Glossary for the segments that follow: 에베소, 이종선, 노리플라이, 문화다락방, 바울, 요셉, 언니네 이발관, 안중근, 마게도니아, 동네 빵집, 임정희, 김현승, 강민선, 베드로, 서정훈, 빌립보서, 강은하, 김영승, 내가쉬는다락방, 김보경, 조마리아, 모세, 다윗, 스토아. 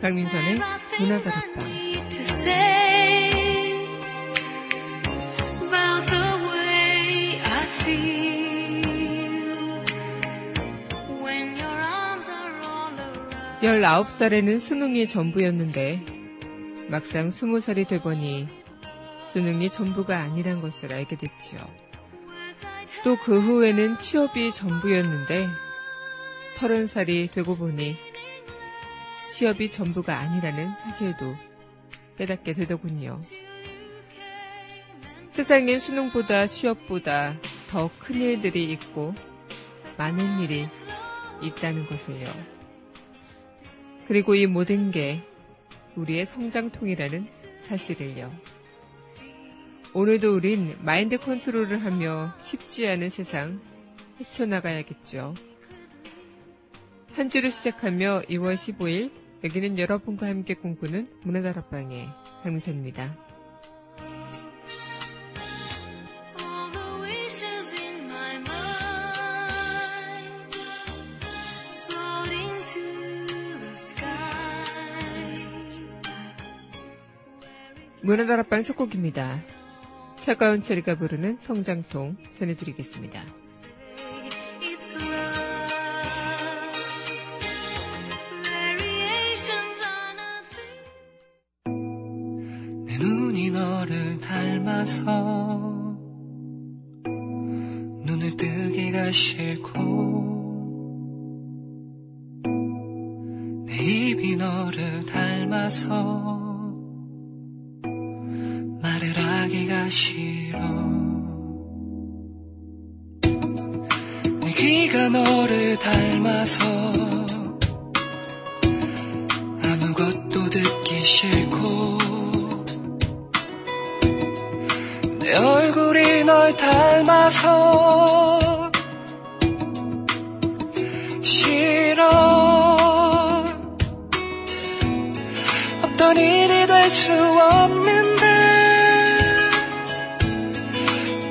강민선의 문화다락방. 열아홉 살에는 수능이 전부였는데 막상 20살이 되보니 수능이 전부가 아니란 것을 알게 됐지요. 또 그 후에는 취업이 전부였는데 30살이 되고 보니 취업이 전부가 아니라는 사실도 깨닫게 되더군요. 세상엔 수능보다 취업보다 더 큰 일들이 있고 많은 일이 있다는 것을요. 그리고 이 모든 게 우리의 성장통이라는 사실을요. 오늘도 우린 마인드 컨트롤을 하며 쉽지 않은 세상 헤쳐나가야겠죠. 한 주를 시작하며 2월 15일 여기는 여러분과 함께 꿈꾸는 문화다락방의 강민선입니다. 문화다락방 첫 곡입니다. 차가운 체리가 부르는 성장통 전해드리겠습니다. 눈을 뜨기가 싫고 내 입이 너를 닮아서 말을 하기가 싫어 내 귀가 너를 닮아서 아무것도 듣기 싫고 내 얼굴이 널 닮아서 싫어 없던 일이 될 수 없는데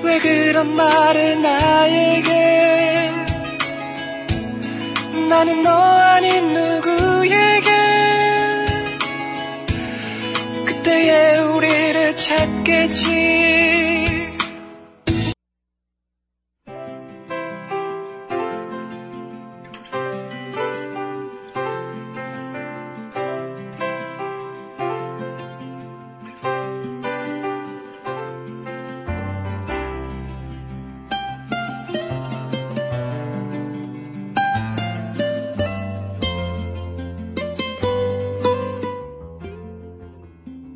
왜 그런 말을 나에게 나는 너 아닌 누구에게 그때의 우리를 찾겠지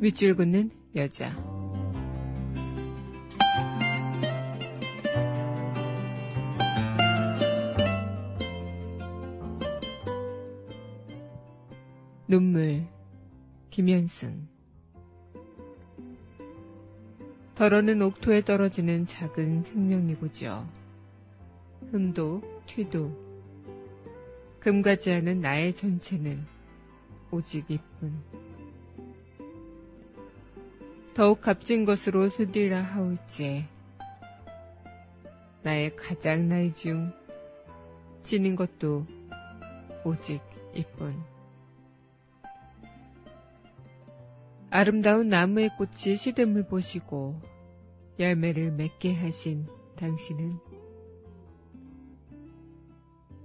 밑줄 긋는 여자. 눈물, 김현승. 덜어는 옥토에 떨어지는 작은 생명이고죠. 흠도 튀도 금가지 않은 나의 전체는 오직 이뿐. 더욱 값진 것으로 스딜라 하올지 나의 가장 나이 중 지닌 것도 오직 이뿐. 아름다운 나무의 꽃이 시듬을 보시고 열매를 맺게 하신 당신은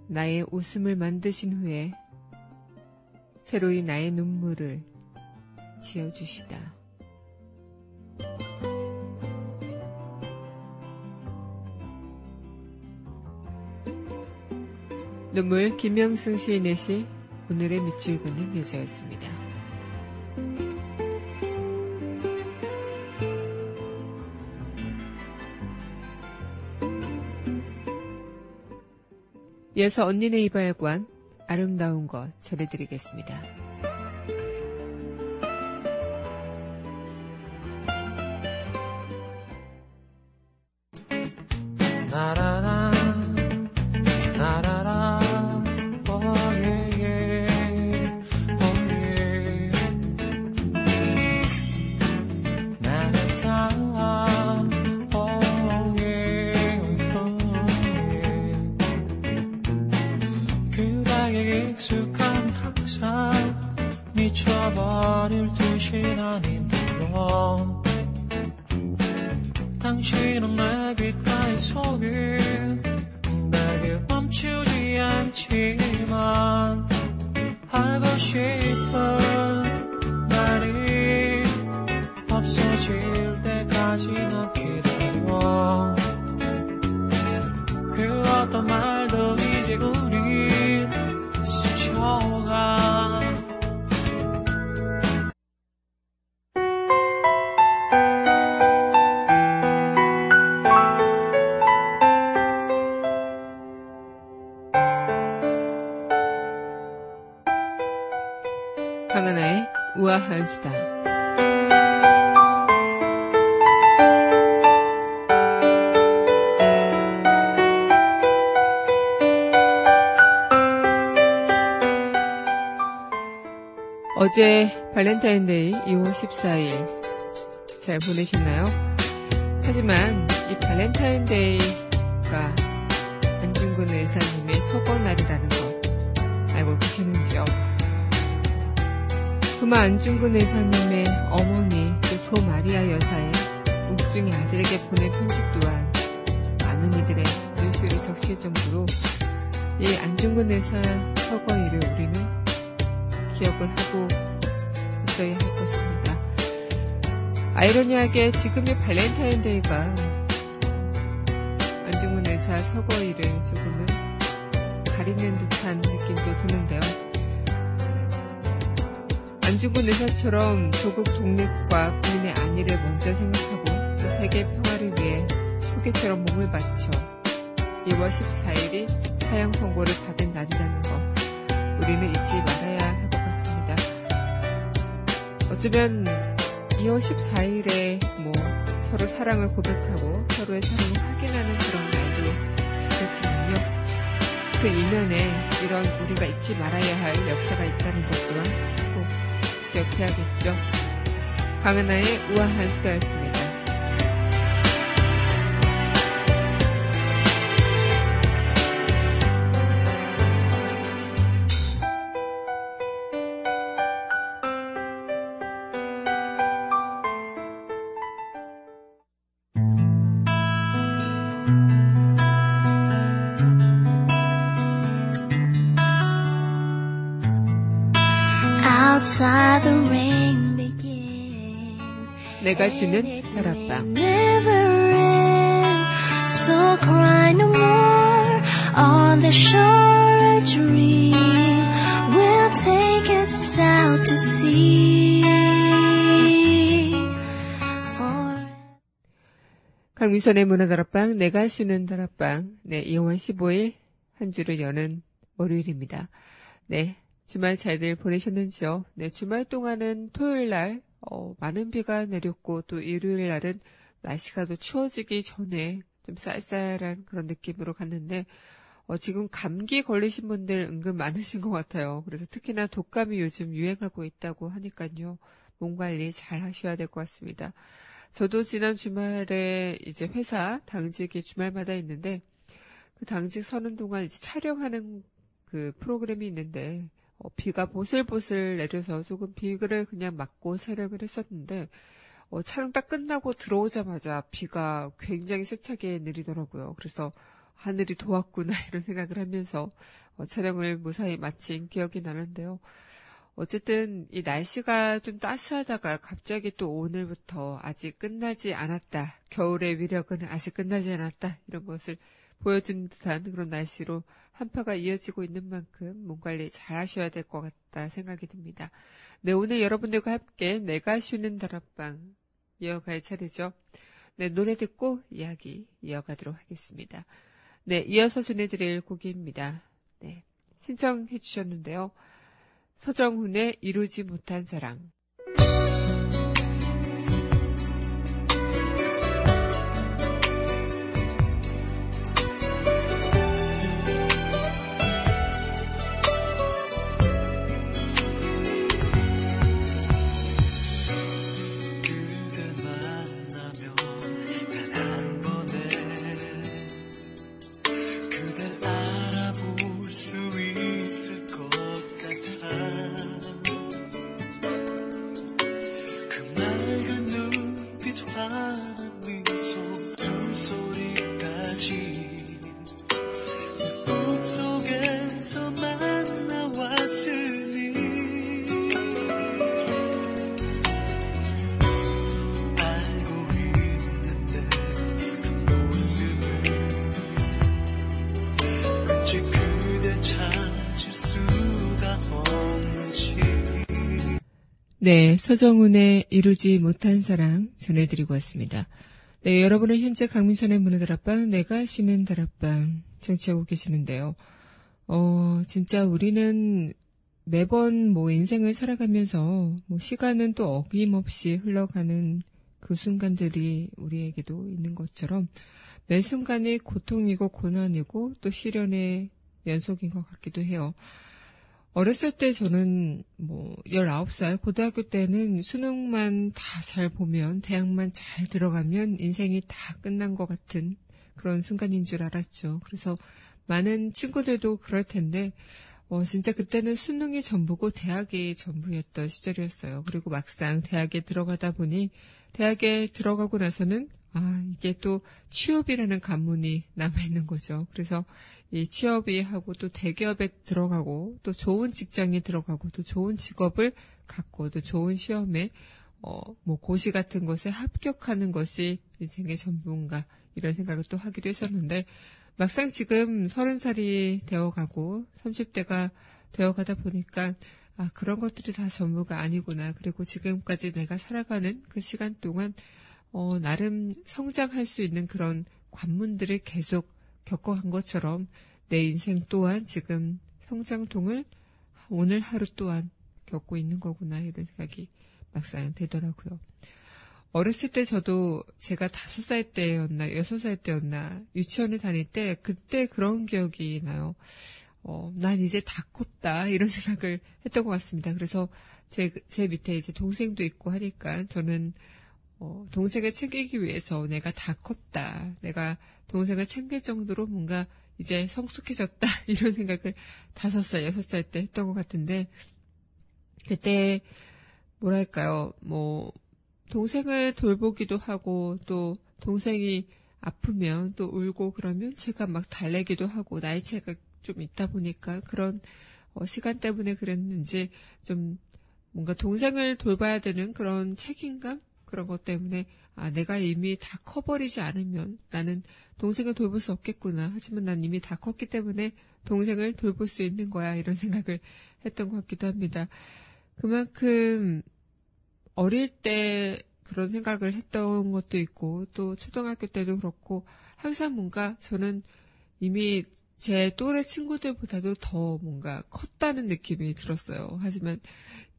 나의 웃음을 만드신 후에 새로이 나의 눈물을 지어주시다. 눈물 김영승 시인의 시 오늘의 밑줄 긋는 여자였습니다. 이어서 언니네 이발관 아름다운 것 전해드리겠습니다. 나라라 나라라 오예예 오예 나라라 오예 오예 그대에게 익숙한 항상 미쳐버릴 듯이 난 힘들어 당신은 내 귓가에 속에 내게 멈추지 않지만 하고 싶은 말이 없어질 때까지 난 기다려 그 어떤 말도 이제 우리 스쳐가 강은하의 우아한 수다. 어제 발렌타인데이 2월 14일 잘 보내셨나요? 하지만 이 발렌타인데이가 안중근 의사님의 서거 날이라는 거 알고 계시는지요? 그만 안중근 의사님의 어머니 그 조마리아 여사의 옥중의 아들에게 보낸 편지 또한 많은 이들의 눈시울이 적실 정도로 이 안중근 의사 서거일을 우리는 기억을 하고 있어야 할 것입니다. 아이러니하게 지금의 발렌타인데이가 안중근 의사 서거일을 조금은 가리는 듯한 느낌도 드는데요. 안중근 의사처럼 조국 독립과 국민의 안위를 먼저 생각하고 또 세계 평화를 위해 소개처럼 몸을 바쳐 2월 14일이 사형 선고를 받은 날이라는 거 우리는 잊지 말아야 할 것 같습니다. 어쩌면 2월 14일에 서로 사랑을 고백하고 서로의 사랑을 확인하는 그런 날도 좋겠지만요. 그 이면에 이런 우리가 잊지 말아야 할 역사가 있다는 것 또한 기억해야겠죠. 강은하의 우아한 수다였습니다. 내가 주는 다락방 강민선의 문화다락방 내가 주는 다락방 네, 2월 15일 한 주를 여는 월요일입니다. 네, 주말 잘들 보내셨는지요? 네, 주말 동안은 토요일날 많은 비가 내렸고 또 일요일 날은 날씨가 또 추워지기 전에 좀 쌀쌀한 그런 느낌으로 갔는데 지금 감기 걸리신 분들 은근 많으신 것 같아요. 그래서 특히나 독감이 요즘 유행하고 있다고 하니까요. 몸 관리 잘 하셔야 될 것 같습니다. 저도 지난 주말에 이제 회사 당직이 주말마다 있는데 그 당직 서는 동안 이제 촬영하는 그 프로그램이 있는데 비가 보슬보슬 내려서 조금 비를 그냥 맞고 세력을 했었는데 촬영 딱 끝나고 들어오자마자 비가 굉장히 세차게 내리더라고요. 그래서 하늘이 도왔구나 이런 생각을 하면서 촬영을 무사히 마친 기억이 나는데요. 어쨌든 이 날씨가 좀 따스하다가 갑자기 또 오늘부터 아직 끝나지 않았다. 겨울의 위력은 아직 끝나지 않았다. 이런 것을 보여주는 듯한 그런 날씨로 한파가 이어지고 있는 만큼 몸 관리 잘 하셔야 될 것 같다 생각이 듭니다. 네, 오늘 여러분들과 함께 내가 쉬는 다락방 이어갈 차례죠. 네, 노래 듣고 이야기 이어가도록 하겠습니다. 네, 이어서 전해드릴 곡입니다. 네, 신청해 주셨는데요. 서정훈의 이루지 못한 사랑. 네, 서정훈의 이루지 못한 사랑 전해드리고 왔습니다. 네, 여러분은 현재 강민선의 문화다락방, 내가 쉬는 다락방 청취하고 계시는데요. 진짜 우리는 매번 인생을 살아가면서 시간은 또 어김없이 흘러가는 그 순간들이 우리에게도 있는 것처럼 매 순간이 고통이고 고난이고 또 시련의 연속인 것 같기도 해요. 어렸을 때 저는 19살, 고등학교 때는 수능만 다 잘 보면, 대학만 잘 들어가면 인생이 다 끝난 것 같은 그런 순간인 줄 알았죠. 그래서 많은 친구들도 그럴 텐데 진짜 그때는 수능이 전부고 대학이 전부였던 시절이었어요. 그리고 막상 대학에 들어가다 보니 대학에 들어가고 나서는 이게 또 취업이라는 관문이 남아있는 거죠. 그래서 이 취업이 하고 또 대기업에 들어가고 또 좋은 직장에 들어가고 또 좋은 직업을 갖고 또 좋은 시험에 고시 같은 것에 합격하는 것이 인생의 전부인가 이런 생각을 또 하기도 했었는데 막상 지금 30살이 되어가고 30대가 되어가다 보니까 그런 것들이 다 전부가 아니구나. 그리고 지금까지 내가 살아가는 그 시간 동안 나름 성장할 수 있는 그런 관문들을 계속 겪어간 것처럼 내 인생 또한 지금 성장통을 오늘 하루 또한 겪고 있는 거구나 이런 생각이 막상 되더라고요. 어렸을 때 저도 제가 5살 때였나 6살 때였나 유치원에 다닐 때 그때 그런 기억이 나요. 난 이제 다 컸다 이런 생각을 했던 것 같습니다. 그래서 제 밑에 이제 동생도 있고 하니까 저는 동생을 챙기기 위해서 내가 다 컸다. 내가 동생을 챙길 정도로 뭔가 이제 성숙해졌다 이런 생각을 5살, 6살 때 했던 것 같은데 그때 뭐랄까요 동생을 돌보기도 하고 또 동생이 아프면 또 울고 그러면 제가 막 달래기도 하고 나이 차이가 좀 있다 보니까 그런 시간 때문에 그랬는지 좀 뭔가 동생을 돌봐야 되는 그런 책임감 그런 것 때문에 내가 이미 다 커버리지 않으면 나는 동생을 돌볼 수 없겠구나. 하지만 난 이미 다 컸기 때문에 동생을 돌볼 수 있는 거야 이런 생각을 했던 것 같기도 합니다. 그만큼 어릴 때 그런 생각을 했던 것도 있고 또 초등학교 때도 그렇고 항상 뭔가 저는 이미 제 또래 친구들보다도 더 뭔가 컸다는 느낌이 들었어요. 하지만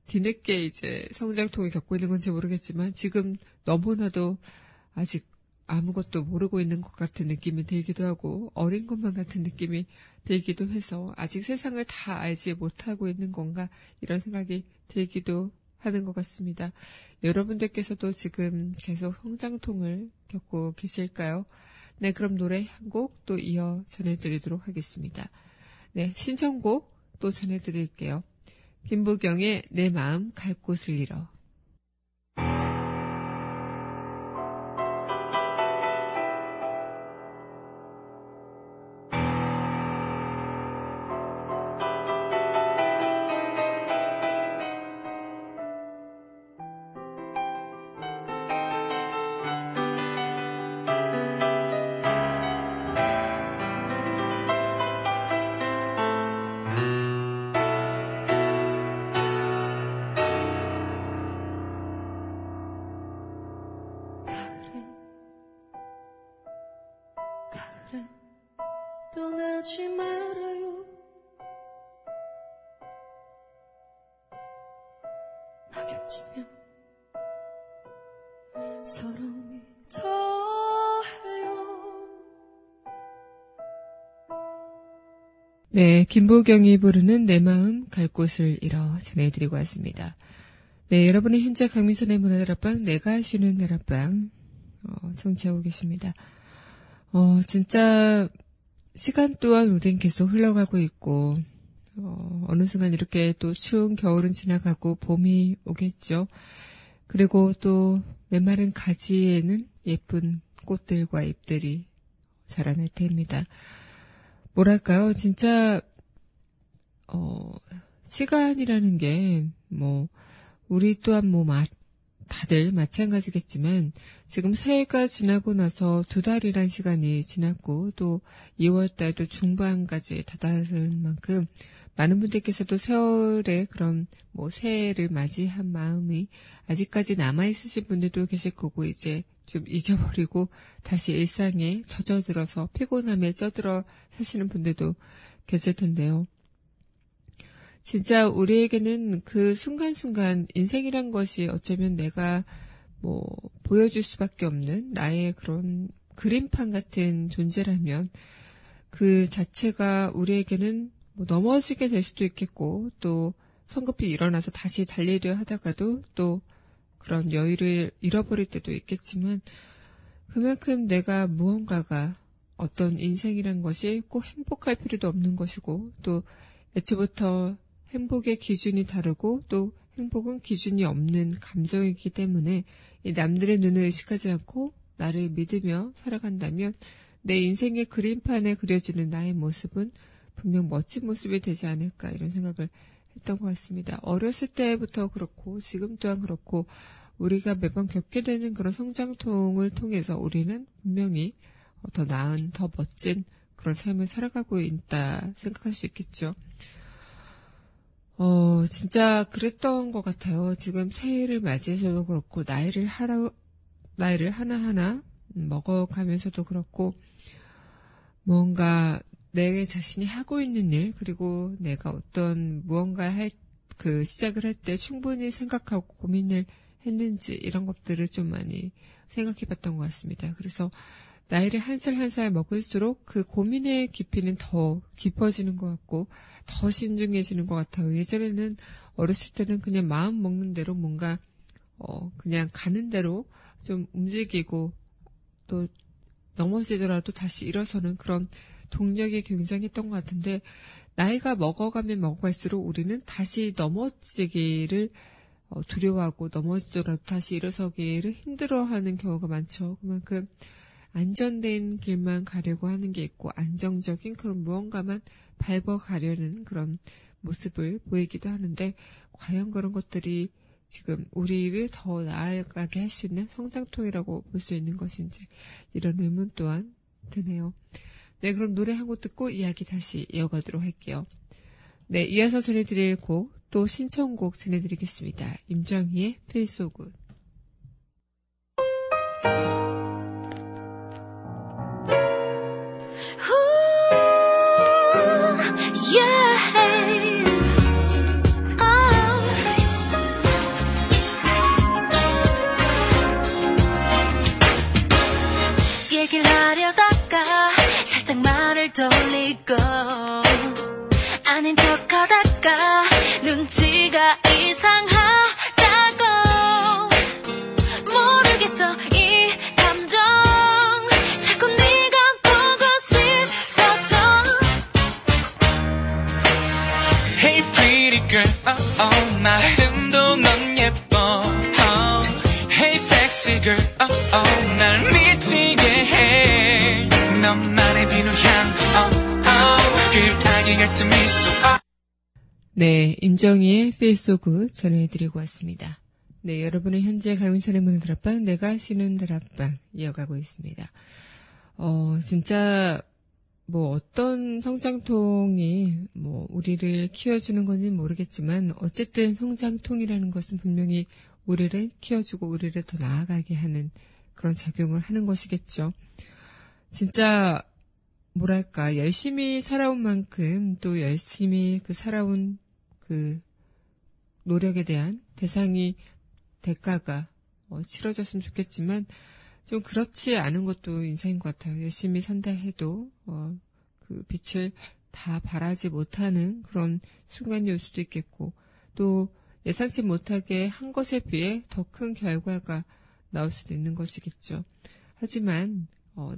뒤늦게 이제 성장통을 겪고 있는 건지 모르겠지만 지금 너무나도 아직 아무것도 모르고 있는 것 같은 느낌이 들기도 하고 어린 것만 같은 느낌이 들기도 해서 아직 세상을 다 알지 못하고 있는 건가 이런 생각이 들기도 하는 것 같습니다. 여러분들께서도 지금 계속 성장통을 겪고 계실까요? 네, 그럼 노래 한 곡 또 이어 전해드리도록 하겠습니다. 네, 신청곡 또 전해드릴게요. 김보경의 내 마음 갈 곳을 잃어. 떠나지 말아요. 막혀지면 서러움이 더해요. 네, 김보경이 부르는 내 마음 갈 곳을 잃어 전해드리고 왔습니다. 네, 여러분은 현재 강민선의 문화다락방, 내가 쉬는 다락방 청취하고 계십니다. 진짜 시간 또한 우린 계속 흘러가고 있고 어느 순간 이렇게 또 추운 겨울은 지나가고 봄이 오겠죠. 그리고 또 메마른 가지에는 예쁜 꽃들과 잎들이 자라날 때입니다. 뭐랄까요, 진짜 시간이라는 게 우리 또한 다들 마찬가지겠지만 지금 새해가 지나고 나서 두 달이란 시간이 지났고 또 2월달도 중반까지 다다른 만큼 많은 분들께서도 세월에 그런 새해를 맞이한 마음이 아직까지 남아있으신 분들도 계실 거고 이제 좀 잊어버리고 다시 일상에 젖어들어서 피곤함에 쩌들어 사시는 분들도 계실 텐데요. 진짜 우리에게는 그 순간순간 인생이란 것이 어쩌면 내가 보여줄 수밖에 없는 나의 그런 그림판 같은 존재라면 그 자체가 우리에게는 넘어지게 될 수도 있겠고 또 성급히 일어나서 다시 달리려 하다가도 또 그런 여유를 잃어버릴 때도 있겠지만 그만큼 내가 무언가가 어떤 인생이란 것이 꼭 행복할 필요도 없는 것이고 또 애초부터 행복의 기준이 다르고 또 행복은 기준이 없는 감정이기 때문에 이 남들의 눈을 의식하지 않고 나를 믿으며 살아간다면 내 인생의 그림판에 그려지는 나의 모습은 분명 멋진 모습이 되지 않을까 이런 생각을 했던 것 같습니다. 어렸을 때부터 그렇고 지금 또한 그렇고 우리가 매번 겪게 되는 그런 성장통을 통해서 우리는 분명히 더 나은, 더 멋진 그런 삶을 살아가고 있다 생각할 수 있겠죠. 진짜 그랬던 것 같아요. 지금 새해를 맞이해서도 그렇고 나이를 하나하나 먹어가면서도 그렇고 뭔가 내 자신이 하고 있는 일 그리고 내가 어떤 무언가 시작을 할 때 충분히 생각하고 고민을 했는지 이런 것들을 좀 많이 생각해 봤던 것 같습니다. 그래서 나이를 한 살 한 살 먹을수록 그 고민의 깊이는 더 깊어지는 것 같고 더 신중해지는 것 같아요. 예전에는 어렸을 때는 그냥 마음 먹는 대로 뭔가 그냥 가는 대로 좀 움직이고 또 넘어지더라도 다시 일어서는 그런 동력이 굉장했던 것 같은데 나이가 먹어가면 먹어갈수록 우리는 다시 넘어지기를 두려워하고 넘어지더라도 다시 일어서기를 힘들어하는 경우가 많죠. 그만큼 안전된 길만 가려고 하는 게 있고 안정적인 그런 무언가만 밟아가려는 그런 모습을 보이기도 하는데 과연 그런 것들이 지금 우리를 더 나아가게 할 수 있는 성장통이라고 볼 수 있는 것인지 이런 의문 또한 드네요. 네, 그럼 노래 한 곡 듣고 이야기 다시 이어가도록 할게요. 네, 이어서 전해드릴 곡 또 신청곡 전해드리겠습니다. 임정희의 Feel So Good. 얘기를 하려다가 살짝 말을 돌리고 아닌 척하다가 눈치가 이상하다고 모르겠어 이 감정 자꾸 네가 보고 싶어져. Hey pretty girl, oh oh 나름도 넌 예뻐 oh. Hey sexy girl, oh oh 날 미치게 해 너만의 비누향 oh oh 그 아기 같은 미소 oh. 네, 임정희의 Feel So Good 전해드리고 왔습니다. 네, 여러분은 현재 강민선의 문화다락방, 내가 쉬는 다락방 이어가고 있습니다. 진짜 어떤 성장통이 우리를 키워주는 건지 모르겠지만 어쨌든 성장통이라는 것은 분명히 우리를 키워주고 우리를 더 나아가게 하는 그런 작용을 하는 것이겠죠. 진짜 열심히 살아온 만큼 또 열심히 그 살아온 그 노력에 대한 대가가 치러졌으면 좋겠지만 좀 그렇지 않은 것도 인생인 것 같아요. 열심히 산다 해도 그 빛을 다 바라지 못하는 그런 순간이 올 수도 있겠고 또 예상치 못하게 한 것에 비해 더 큰 결과가 나올 수도 있는 것이겠죠. 하지만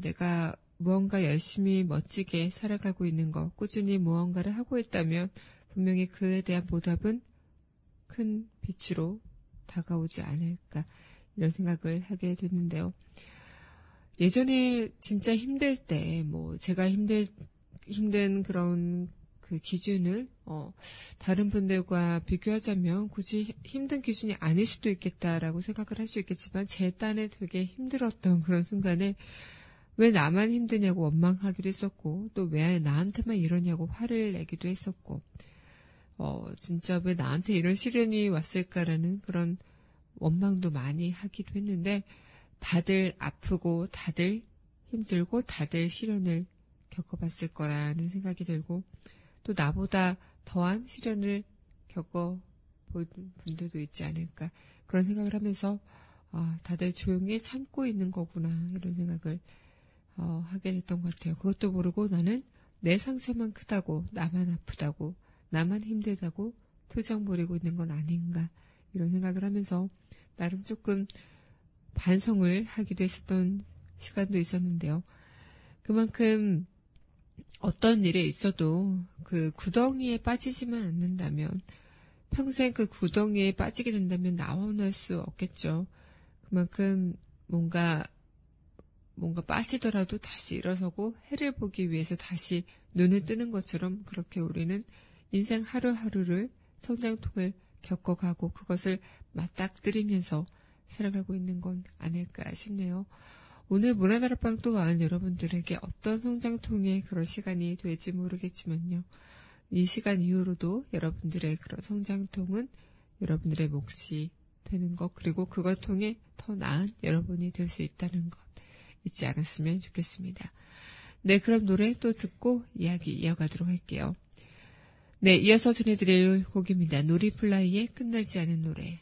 내가 무언가 열심히 멋지게 살아가고 있는 것, 꾸준히 무언가를 하고 있다면 분명히 그에 대한 보답은 큰 빛으로 다가오지 않을까 이런 생각을 하게 됐는데요. 예전에 진짜 힘들 때, 제가 힘든 그런 그 기준을 다른 분들과 비교하자면 굳이 힘든 기준이 아닐 수도 있겠다라고 생각을 할 수 있겠지만 제 딴에 되게 힘들었던 그런 순간에 왜 나만 힘드냐고 원망하기도 했었고 또 왜 나한테만 이러냐고 화를 내기도 했었고 진짜 왜 나한테 이런 시련이 왔을까라는 그런 원망도 많이 하기도 했는데 다들 아프고 다들 힘들고 다들 시련을 겪어봤을 거라는 생각이 들고 또 나보다 더한 시련을 겪어본 분들도 있지 않을까 그런 생각을 하면서 다들 조용히 참고 있는 거구나 이런 생각을 하게 됐던 것 같아요. 그것도 모르고 나는 내 상처만 크다고 나만 아프다고 나만 힘들다고 표정 부리고 있는 건 아닌가 이런 생각을 하면서 나름 조금 반성을 하기도 했었던 시간도 있었는데요. 그만큼 어떤 일에 있어도 그 구덩이에 빠지지만 않는다면 평생 그 구덩이에 빠지게 된다면 나원할 수 없겠죠. 그만큼 뭔가 빠지더라도 다시 일어서고 해를 보기 위해서 다시 눈을 뜨는 것처럼 그렇게 우리는 인생 하루하루를 성장통을 겪어가고 그것을 맞닥뜨리면서 살아가고 있는 건 아닐까 싶네요. 오늘 문화다락방 또한 여러분들에게 어떤 성장통의 그런 시간이 될지 모르겠지만요. 이 시간 이후로도 여러분들의 그런 성장통은 여러분들의 몫이 되는 것 그리고 그걸 통해 더 나은 여러분이 될 수 있다는 것 잊지 않았으면 좋겠습니다. 네, 그럼 노래 또 듣고 이야기 이어가도록 할게요. 네, 이어서 전해드릴 곡입니다. 노리플라이의 끝나지 않은 노래.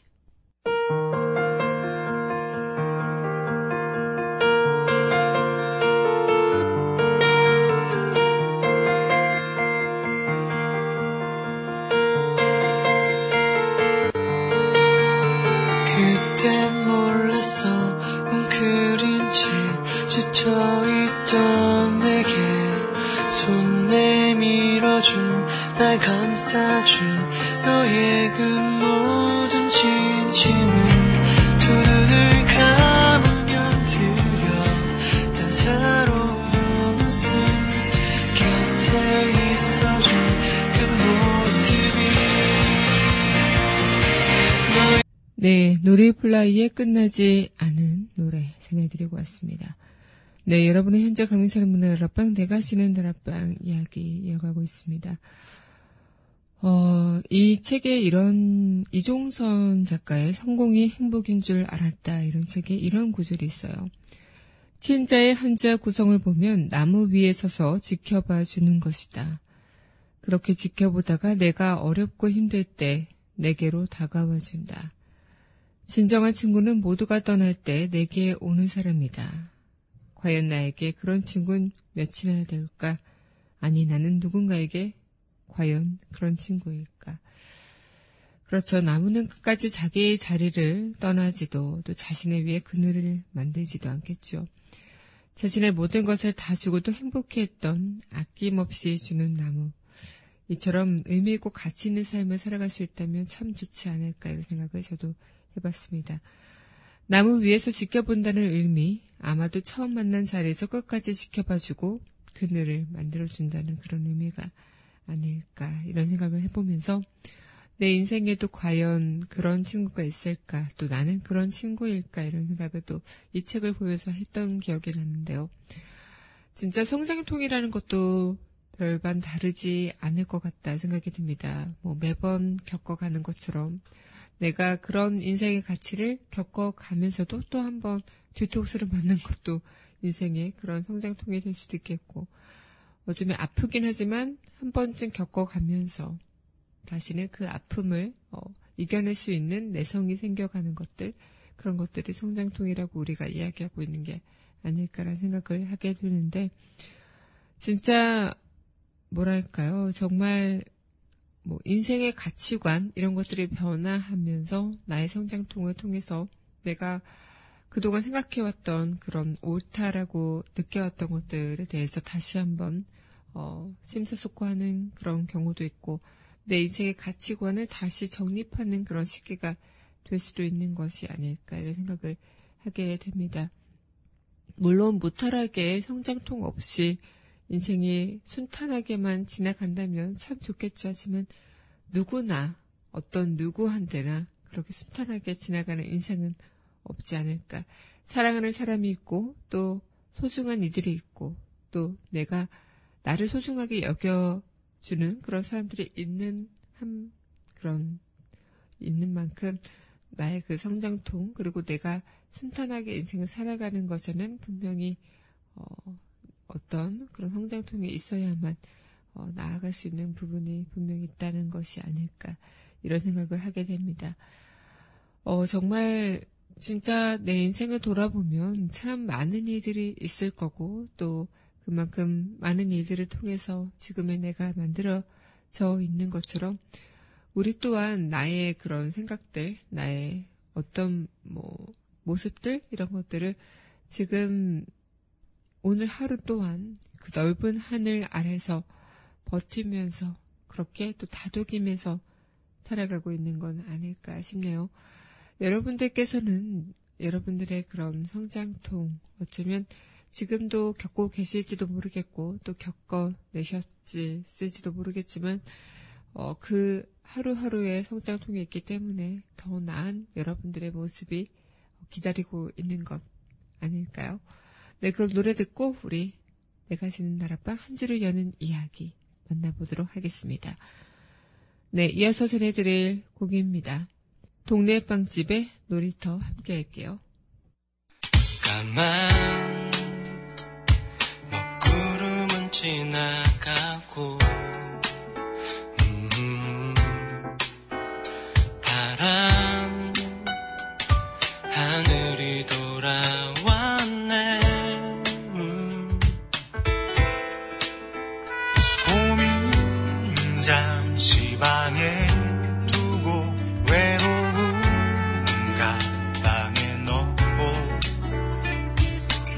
네, 노리플라이의 끝나지 않은 노래 전해드리고 왔습니다. 네, 여러분은 현재 강민선의 문화다락방 대가시는 다락방 이야기 이어가고 있습니다. 이 책에 이런 이종선 작가의 성공이 행복인 줄 알았다 이런 책에 이런 구절이 있어요. 친자의 한자 구성을 보면 나무 위에 서서 지켜봐 주는 것이다. 그렇게 지켜보다가 내가 어렵고 힘들 때 내게로 다가와 준다. 진정한 친구는 모두가 떠날 때 내게 오는 사람이다. 과연 나에게 그런 친구는 몇이나 될까? 아니, 나는 누군가에게 과연 그런 친구일까? 그렇죠. 나무는 끝까지 자기의 자리를 떠나지도 또 자신을 위해 그늘을 만들지도 않겠죠. 자신의 모든 것을 다 주고 또 행복해했던 아낌없이 주는 나무. 이처럼 의미 있고 가치 있는 삶을 살아갈 수 있다면 참 좋지 않을까 이런 생각을 저도 해봤습니다. 나무 위에서 지켜본다는 의미, 아마도 처음 만난 자리에서 끝까지 지켜봐주고 그늘을 만들어준다는 그런 의미가 아닐까 이런 생각을 해보면서 내 인생에도 과연 그런 친구가 있을까 또 나는 그런 친구일까 이런 생각을 또 이 책을 보면서 했던 기억이 나는데요. 진짜 성장통이라는 것도 별반 다르지 않을 것 같다 생각이 듭니다. 매번 겪어가는 것처럼 내가 그런 인생의 가치를 겪어가면서도 또 한 번 뒤통수를 맞는 것도 인생의 그런 성장통이 될 수도 있겠고 어쩌면 아프긴 하지만 한 번쯤 겪어가면서 다시는 그 아픔을 이겨낼 수 있는 내성이 생겨가는 것들 그런 것들이 성장통이라고 우리가 이야기하고 있는 게 아닐까라는 생각을 하게 되는데 진짜 뭐랄까요 정말 인생의 가치관 이런 것들이 변화하면서 나의 성장통을 통해서 내가 그동안 생각해왔던 그런 옳다라고 느껴왔던 것들에 대해서 다시 한번 심사숙고하는 그런 경우도 있고 내 인생의 가치관을 다시 정립하는 그런 시기가 될 수도 있는 것이 아닐까 이런 생각을 하게 됩니다. 물론 무탈하게 성장통 없이 인생이 순탄하게만 지나간다면 참 좋겠죠. 하지만 누구나 어떤 누구한테나 그렇게 순탄하게 지나가는 인생은 없지 않을까. 사랑하는 사람이 있고 또 소중한 이들이 있고 또 내가 나를 소중하게 여겨주는 그런 사람들이 있는 한 그런 있는 만큼 나의 그 성장통 그리고 내가 순탄하게 인생을 살아가는 것에는 분명히 어떤 그런 성장통이 있어야만 나아갈 수 있는 부분이 분명히 있다는 것이 아닐까 이런 생각을 하게 됩니다. 정말 진짜 내 인생을 돌아보면 참 많은 일들이 있을 거고 또 그만큼 많은 일들을 통해서 지금의 내가 만들어져 있는 것처럼 우리 또한 나의 그런 생각들, 나의 어떤 모습들 이런 것들을 지금 오늘 하루 또한 그 넓은 하늘 아래서 버티면서 그렇게 또 다독이면서 살아가고 있는 건 아닐까 싶네요. 여러분들께서는 여러분들의 그런 성장통 어쩌면 지금도 겪고 계실지도 모르겠고 또 겪어내셨을지도 모르겠지만 그 하루하루의 성장통이 있기 때문에 더 나은 여러분들의 모습이 기다리고 있는 것 아닐까요? 네, 그럼 노래 듣고 우리 내가 지는 다락방 한 주를 여는 이야기 만나보도록 하겠습니다. 네, 이어서 전해드릴 곡입니다. 동네 빵집의 놀이터 함께 할게요. 가만 먹구름은 지나가고 바람 하늘이 돌아왔네 고민 잠시 방에 두고 외로운 가방에 넣고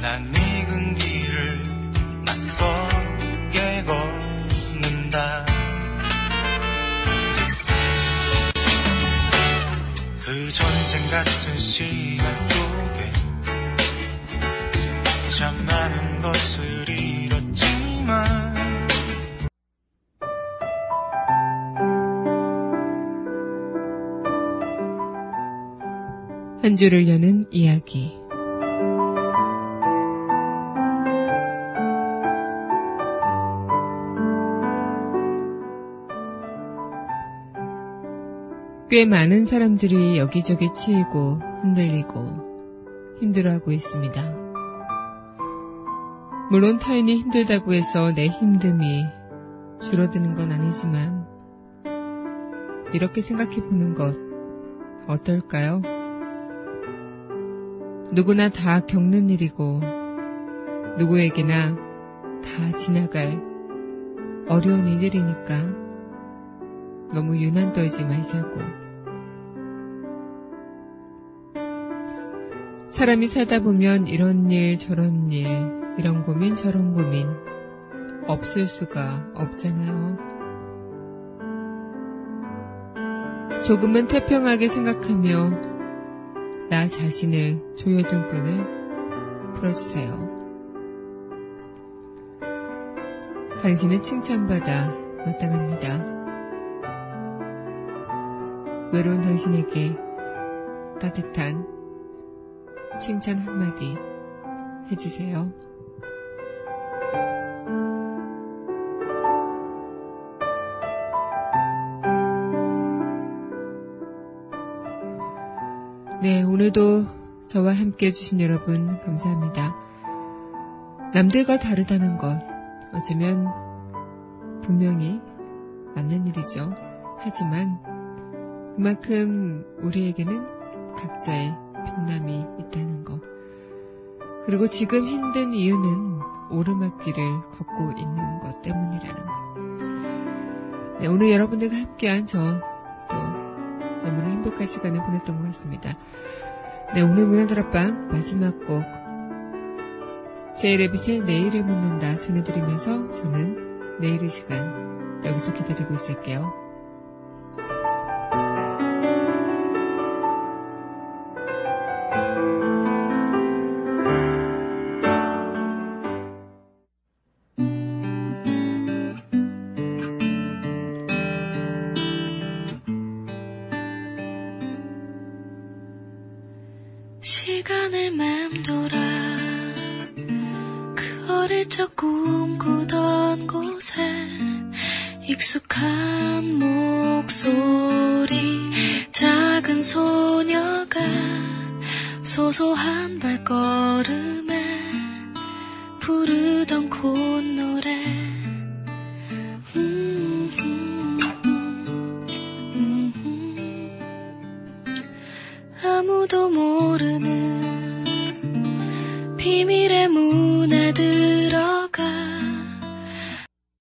난 익은 길을 낯설게 걷는다 그 전쟁 같은 시간 속에 참 많은 것을 잃었지만 한 주를 여는 이야기 꽤 많은 사람들이 여기저기 치이고 흔들리고 힘들어하고 있습니다. 물론 타인이 힘들다고 해서 내 힘듦이 줄어드는 건 아니지만 이렇게 생각해보는 것 어떨까요? 누구나 다 겪는 일이고 누구에게나 다 지나갈 어려운 일들이니까 너무 유난 떨지 말자고 사람이 살다 보면 이런 일 저런 일 이런 고민 저런 고민 없을 수가 없잖아요. 조금은 태평하게 생각하며 나 자신의 조여둔 끈을 풀어주세요. 당신은 칭찬받아 마땅합니다. 외로운 당신에게 따뜻한 칭찬 한마디 해주세요. 네, 오늘도 저와 함께 해주신 여러분 감사합니다. 남들과 다르다는 것 어쩌면 분명히 맞는 일이죠. 하지만 그만큼 우리에게는 각자의 빛남이 있다는 것 그리고 지금 힘든 이유는 오르막길을 걷고 있는 것 때문이라는 것 네, 오늘 여러분들과 함께한 저 또 너무나 행복한 시간을 보냈던 것 같습니다. 네, 오늘 문화다락방 마지막 곡 제이레빗의 내일을 묻는다 전해드리면서 저는 내일의 시간 여기서 기다리고 있을게요. 시간을 맴돌아 그 어릴 적 꿈꾸던 곳에 익숙한 목소리, 작은 소녀가 소소한 발걸음에 부르던 콧노래. 아무도 모르는 비밀의 문